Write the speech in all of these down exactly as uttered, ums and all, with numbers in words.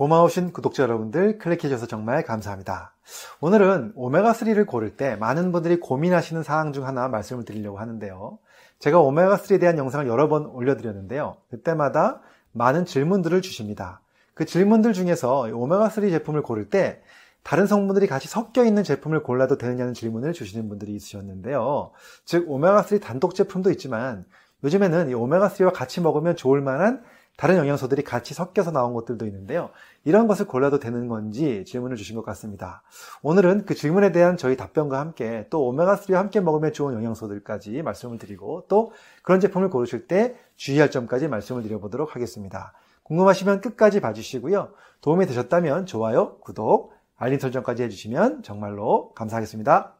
고마우신 구독자 여러분들 클릭해주셔서 정말 감사합니다. 오늘은 오메가삼을 고를 때 많은 분들이 고민하시는 사항 중 하나 말씀을 드리려고 하는데요. 제가 오메가삼에 대한 영상을 여러 번 올려드렸는데요. 그때마다 많은 질문들을 주십니다. 그 질문들 중에서 오메가삼 제품을 고를 때 다른 성분들이 같이 섞여 있는 제품을 골라도 되느냐는 질문을 주시는 분들이 있으셨는데요. 즉 오메가삼 단독 제품도 있지만 요즘에는 이 오메가삼과 같이 먹으면 좋을 만한 다른 영양소들이 같이 섞여서 나온 것들도 있는데요. 이런 것을 골라도 되는 건지 질문을 주신 것 같습니다. 오늘은 그 질문에 대한 저희 답변과 함께 또 오메가삼과 함께 먹으면 좋은 영양소들까지 말씀을 드리고 또 그런 제품을 고르실 때 주의할 점까지 말씀을 드려보도록 하겠습니다. 궁금하시면 끝까지 봐주시고요. 도움이 되셨다면 좋아요, 구독, 알림 설정까지 해주시면 정말로 감사하겠습니다.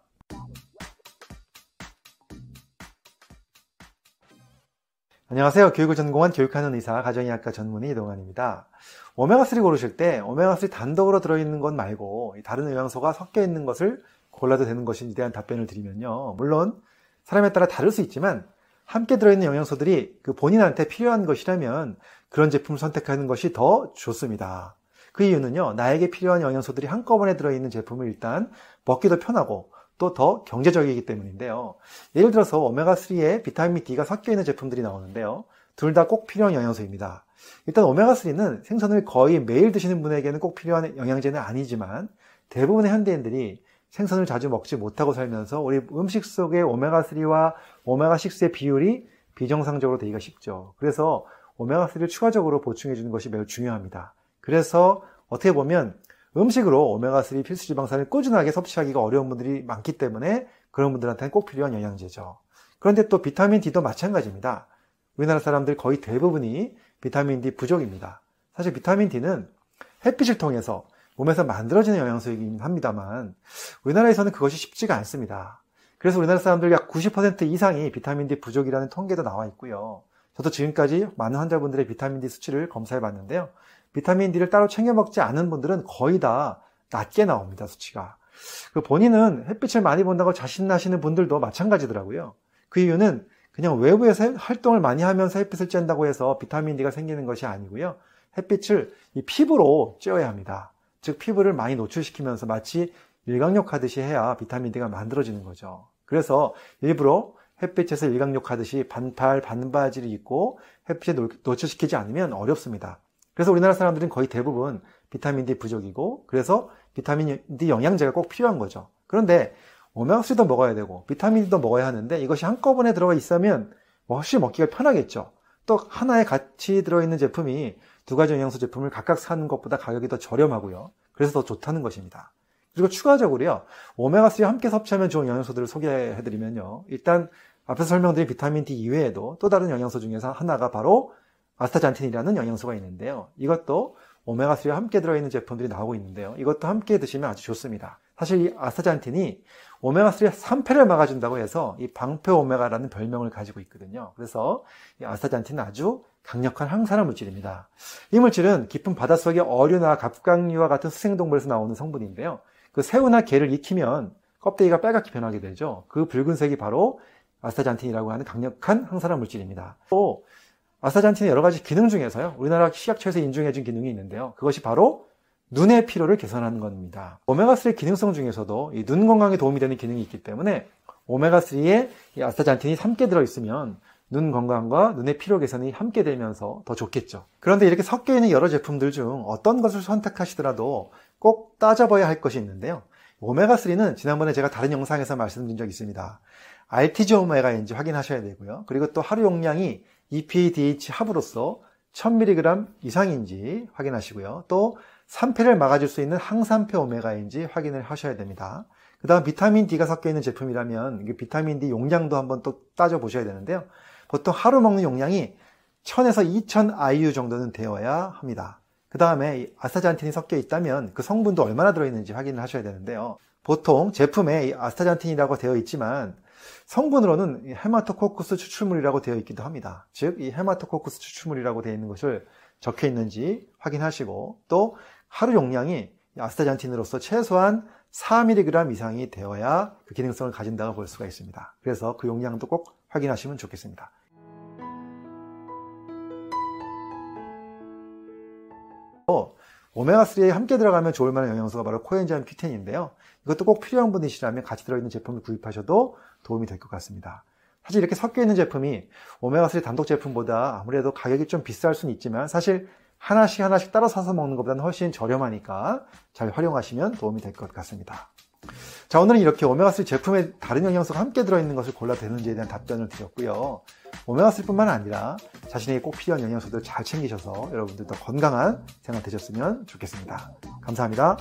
안녕하세요. 교육을 전공한 교육하는 의사, 가정의학과 전문의 이동환입니다. 오메가삼 고르실 때 오메가삼 단독으로 들어있는 것 말고 다른 영양소가 섞여 있는 것을 골라도 되는 것인지에 대한 답변을 드리면요. 물론 사람에 따라 다를 수 있지만 함께 들어있는 영양소들이 그 본인한테 필요한 것이라면 그런 제품을 선택하는 것이 더 좋습니다. 그 이유는요. 나에게 필요한 영양소들이 한꺼번에 들어있는 제품을 일단 먹기도 편하고 또 더 경제적이기 때문인데요. 예를 들어서 오메가삼에 비타민D가 섞여있는 제품들이 나오는데요. 둘 다 꼭 필요한 영양소입니다. 일단 오메가삼은 생선을 거의 매일 드시는 분에게는 꼭 필요한 영양제는 아니지만 대부분의 현대인들이 생선을 자주 먹지 못하고 살면서 우리 음식 속에 오메가삼과 오메가육의 비율이 비정상적으로 되기가 쉽죠. 그래서 오메가삼을 추가적으로 보충해주는 것이 매우 중요합니다. 그래서 어떻게 보면 음식으로 오메가삼 필수지방산을 꾸준하게 섭취하기가 어려운 분들이 많기 때문에 그런 분들한테는 꼭 필요한 영양제죠. 그런데 또 비타민D도 마찬가지입니다. 우리나라 사람들 거의 대부분이 비타민D 부족입니다. 사실 비타민D는 햇빛을 통해서 몸에서 만들어지는 영양소이긴 합니다만 우리나라에서는 그것이 쉽지가 않습니다. 그래서 우리나라 사람들 약 구십 퍼센트 이상이 비타민D 부족이라는 통계도 나와 있고요. 저도 지금까지 많은 환자분들의 비타민D 수치를 검사해 봤는데요. 비타민D를 따로 챙겨 먹지 않은 분들은 거의 다 낮게 나옵니다, 수치가. 그 본인은 햇빛을 많이 본다고 자신하시는 분들도 마찬가지더라고요. 그 이유는 그냥 외부에서 활동을 많이 하면서 햇빛을 쬐는다고 해서 비타민D가 생기는 것이 아니고요. 햇빛을 이 피부로 쬐어야 합니다. 즉 피부를 많이 노출시키면서 마치 일광욕하듯이 해야 비타민D가 만들어지는 거죠. 그래서 일부러 햇빛에서 일광욕하듯이 반팔, 반바지를 입고 햇빛에 노출시키지 않으면 어렵습니다. 그래서 우리나라 사람들은 거의 대부분 비타민D 부족이고 그래서 비타민D 영양제가 꼭 필요한 거죠. 그런데 오메가삼도 먹어야 되고 비타민D도 먹어야 하는데 이것이 한꺼번에 들어가 있으면 훨씬 먹기가 편하겠죠. 또 하나에 같이 들어있는 제품이 두 가지 영양소 제품을 각각 사는 것보다 가격이 더 저렴하고요. 그래서 더 좋다는 것입니다. 그리고 추가적으로요. 오메가삼 함께 섭취하면 좋은 영양소들을 소개해드리면요. 일단 앞에서 설명드린 비타민D 이외에도 또 다른 영양소 중에서 하나가 바로 아스타잔틴이라는 영양소가 있는데요. 이것도 오메가삼과 함께 들어있는 제품들이 나오고 있는데요. 이것도 함께 드시면 아주 좋습니다. 사실 이 아스타잔틴이 오메가삼의 산패를 막아준다고 해서 이 방패 오메가라는 별명을 가지고 있거든요. 그래서 이 아스타잔틴은 아주 강력한 항산화 물질입니다. 이 물질은 깊은 바닷속의 어류나 갑각류와 같은 수생동물에서 나오는 성분인데요. 그 새우나 게를 익히면 껍데기가 빨갛게 변하게 되죠. 그 붉은색이 바로 아스타잔틴이라고 하는 강력한 항산화 물질입니다. 또 아스타잔틴의 여러 가지 기능 중에서요. 우리나라 식약처에서 인정해준 기능이 있는데요. 그것이 바로 눈의 피로를 개선하는 겁니다. 오메가삼의 기능성 중에서도 이 눈 건강에 도움이 되는 기능이 있기 때문에 오메가삼에 이 아스타잔틴이 함께 들어있으면 눈 건강과 눈의 피로 개선이 함께 되면서 더 좋겠죠. 그런데 이렇게 섞여있는 여러 제품들 중 어떤 것을 선택하시더라도 꼭 따져봐야 할 것이 있는데요. 오메가삼은 지난번에 제가 다른 영상에서 말씀드린 적이 있습니다. 알티지 오메가인지 확인하셔야 되고요. 그리고 또 하루 용량이 이 피 디 에이치 합으로써 천 밀리그램 이상인지 확인하시고요. 또 산패를 막아줄 수 있는 항산패 오메가인지 확인을 하셔야 됩니다. 그 다음 비타민D가 섞여있는 제품이라면 비타민D 용량도 한번 또 따져보셔야 되는데요. 보통 하루 먹는 용량이 천에서 이천 아이유 정도는 되어야 합니다. 그 다음에 아스타잔틴이 섞여있다면 그 성분도 얼마나 들어있는지 확인을 하셔야 되는데요. 보통 제품에 아스타잔틴이라고 되어 있지만 성분으로는 헤마토코쿠스 추출물이라고 되어 있기도 합니다. 즉, 이 헤마토코쿠스 추출물이라고 되어 있는 것을 적혀 있는지 확인하시고 또 하루 용량이 아스타잔틴으로서 최소한 사 밀리그램 이상이 되어야 그 기능성을 가진다고 볼 수가 있습니다. 그래서 그 용량도 꼭 확인하시면 좋겠습니다. 오메가삼에 함께 들어가면 좋을 만한 영양소가 바로 코엔자임 큐텐인데요. 이것도 꼭 필요한 분이시라면 같이 들어있는 제품을 구입하셔도 도움이 될 것 같습니다. 사실 이렇게 섞여있는 제품이 오메가삼 단독 제품보다 아무래도 가격이 좀 비쌀 수는 있지만 사실 하나씩 하나씩 따로 사서 먹는 것보다는 훨씬 저렴하니까 잘 활용하시면 도움이 될 것 같습니다. 자, 오늘은 이렇게 오메가삼 제품에 다른 영양소가 함께 들어있는 것을 골라도 되는지에 대한 답변을 드렸고요. 오메가삼뿐만 아니라 자신에게 꼭 필요한 영양소들 잘 챙기셔서 여러분들도 건강한 생활 되셨으면 좋겠습니다. 감사합니다.